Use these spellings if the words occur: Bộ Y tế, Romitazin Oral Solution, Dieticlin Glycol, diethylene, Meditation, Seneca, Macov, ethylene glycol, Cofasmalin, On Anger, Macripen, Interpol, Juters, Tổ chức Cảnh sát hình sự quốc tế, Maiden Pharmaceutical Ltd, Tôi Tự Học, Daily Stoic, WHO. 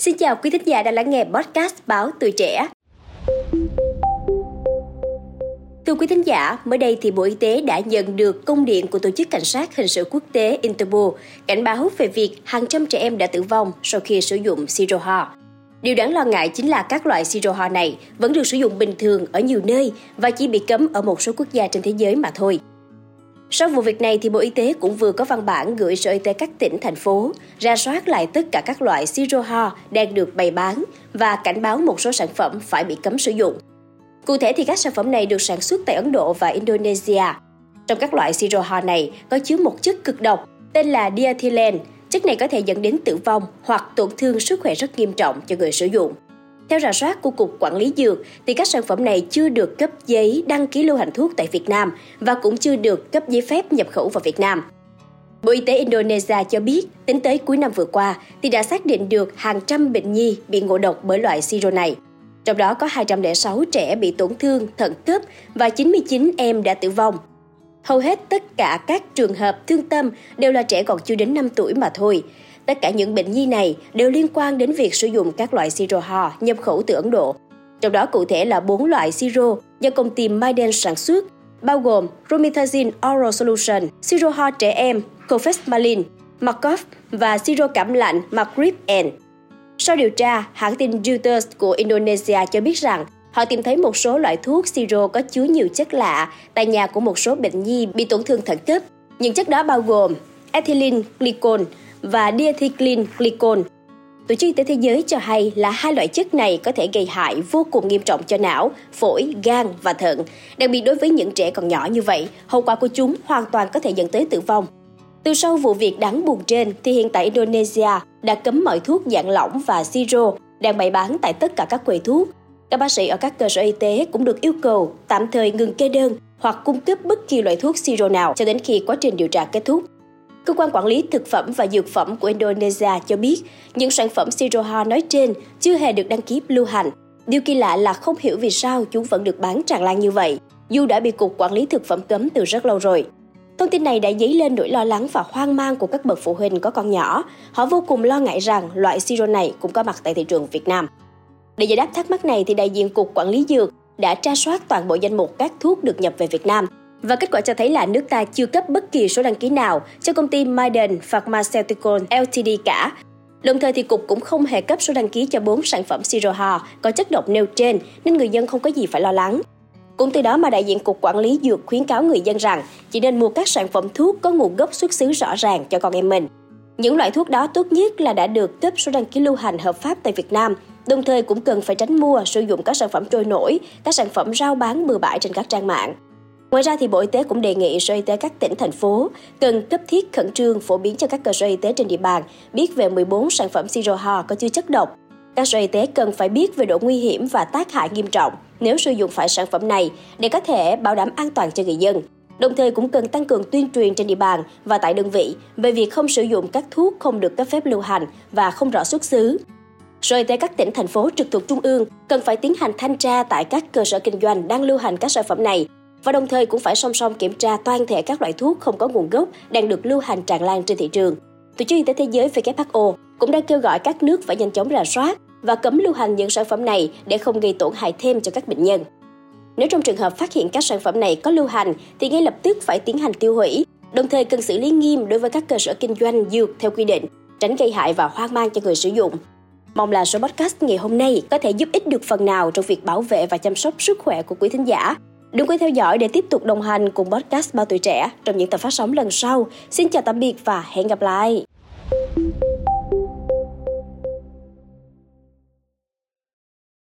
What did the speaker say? Xin chào quý thính giả đã lắng nghe podcast Báo Tuổi Trẻ. Thưa quý thính giả, mới đây thì Bộ Y tế đã nhận được công điện của Tổ chức Cảnh sát hình sự quốc tế Interpol cảnh báo về việc hàng trăm trẻ em đã tử vong sau khi sử dụng siro ho. Điều đáng lo ngại chính là các loại siro ho này vẫn được sử dụng bình thường ở nhiều nơi và chỉ bị cấm ở một số quốc gia trên thế giới mà thôi. Sau vụ việc này, thì Bộ Y tế cũng vừa có văn bản gửi Sở Y tế các tỉnh, thành phố ra soát lại tất cả các loại siro ho đang được bày bán và cảnh báo một số sản phẩm phải bị cấm sử dụng. Cụ thể thì các sản phẩm này được sản xuất tại Ấn Độ và Indonesia. Trong các loại siro ho này có chứa một chất cực độc tên là diethylene. Chất này có thể dẫn đến tử vong hoặc tổn thương sức khỏe rất nghiêm trọng cho người sử dụng. Theo rà soát của Cục Quản lý Dược, thì các sản phẩm này chưa được cấp giấy đăng ký lưu hành thuốc tại Việt Nam và cũng chưa được cấp giấy phép nhập khẩu vào Việt Nam. Bộ Y tế Indonesia cho biết, tính tới cuối năm vừa qua, thì đã xác định được hàng trăm bệnh nhi bị ngộ độc bởi loại siro này. Trong đó có 206 trẻ bị tổn thương thận cấp và 99 em đã tử vong. Hầu hết tất cả các trường hợp thương tâm đều là trẻ còn chưa đến 5 tuổi mà thôi. Tất cả những bệnh nhi này đều liên quan đến việc sử dụng các loại siro ho nhập khẩu từ Ấn Độ. Trong đó cụ thể là 4 loại siro do công ty Maiden sản xuất, bao gồm Romitazin Oral Solution, siro ho trẻ em Cofasmalin, Macov và siro cảm lạnh Macripen. Sau điều tra, hãng tin Juters của Indonesia cho biết rằng họ tìm thấy một số loại thuốc siro có chứa nhiều chất lạ tại nhà của một số bệnh nhi bị tổn thương thận cấp. Những chất đó bao gồm ethylene glycol và Dieticlin Glycol. Tổ chức Y tế Thế giới cho hay là hai loại chất này có thể gây hại vô cùng nghiêm trọng cho não, phổi, gan và thận. Đặc biệt đối với những trẻ còn nhỏ như vậy, hậu quả của chúng hoàn toàn có thể dẫn tới tử vong. Từ sau vụ việc đáng buồn trên, thì hiện tại Indonesia đã cấm mọi thuốc dạng lỏng và siro đang bày bán tại tất cả các quầy thuốc. Các bác sĩ ở các cơ sở y tế cũng được yêu cầu tạm thời ngừng kê đơn hoặc cung cấp bất kỳ loại thuốc siro nào cho đến khi quá trình điều tra kết thúc. Cơ quan quản lý thực phẩm và dược phẩm của Indonesia cho biết, những sản phẩm siro ho nói trên chưa hề được đăng ký lưu hành. Điều kỳ lạ là không hiểu vì sao chúng vẫn được bán tràn lan như vậy, dù đã bị Cục Quản lý Thực phẩm cấm từ rất lâu rồi. Thông tin này đã dấy lên nỗi lo lắng và hoang mang của các bậc phụ huynh có con nhỏ. Họ vô cùng lo ngại rằng loại siro này cũng có mặt tại thị trường Việt Nam. Để giải đáp thắc mắc này, thì đại diện Cục Quản lý Dược đã tra soát toàn bộ danh mục các thuốc được nhập về Việt Nam. Và kết quả cho thấy là nước ta chưa cấp bất kỳ số đăng ký nào cho công ty Maiden Pharmaceutical Ltd cả. Đồng thời thì Cục cũng không hề cấp số đăng ký cho 4 sản phẩm siro ho có chất độc nêu trên, nên người dân không có gì phải lo lắng. Cũng từ đó mà đại diện Cục Quản lý Dược khuyến cáo người dân rằng chỉ nên mua các sản phẩm thuốc có nguồn gốc xuất xứ rõ ràng cho con em mình. Những loại thuốc đó tốt nhất là đã được cấp số đăng ký lưu hành hợp pháp tại Việt Nam, đồng thời cũng cần phải tránh mua sử dụng các sản phẩm trôi nổi, các sản phẩm rao bán bừa bãi trên các trang mạng. Ngoài ra, thì Bộ Y tế cũng đề nghị Sở Y tế các tỉnh, thành phố cần cấp thiết khẩn trương phổ biến cho các cơ sở y tế trên địa bàn biết về 14 sản phẩm siro ho có chứa chất độc. Các sở y tế cần phải biết về độ nguy hiểm và tác hại nghiêm trọng nếu sử dụng phải sản phẩm này để có thể bảo đảm an toàn cho người dân. Đồng thời cũng cần tăng cường tuyên truyền trên địa bàn và tại đơn vị về việc không sử dụng các thuốc không được cấp phép lưu hành và không rõ xuất xứ. Sở Y tế các tỉnh, thành phố trực thuộc trung ương cần phải tiến hành thanh tra tại các cơ sở kinh doanh đang lưu hành các sản phẩm này, và đồng thời cũng phải song song kiểm tra toàn thể các loại thuốc không có nguồn gốc đang được lưu hành tràn lan trên thị trường. Tổ chức Y tế Thế giới WHO cũng đang kêu gọi các nước phải nhanh chóng rà soát và cấm lưu hành những sản phẩm này để không gây tổn hại thêm cho các bệnh nhân. Nếu trong trường hợp phát hiện các sản phẩm này có lưu hành thì ngay lập tức phải tiến hành tiêu hủy, đồng thời cần xử lý nghiêm đối với các cơ sở kinh doanh dược theo quy định, tránh gây hại và hoang mang cho người sử dụng. Mong là số podcast ngày hôm nay có thể giúp ích được phần nào trong việc bảo vệ và chăm sóc sức khỏe của quý thính giả. Đừng quên theo dõi để tiếp tục đồng hành cùng podcast Báo Tuổi Trẻ trong những tập phát sóng lần sau. Xin chào tạm biệt và hẹn gặp lại!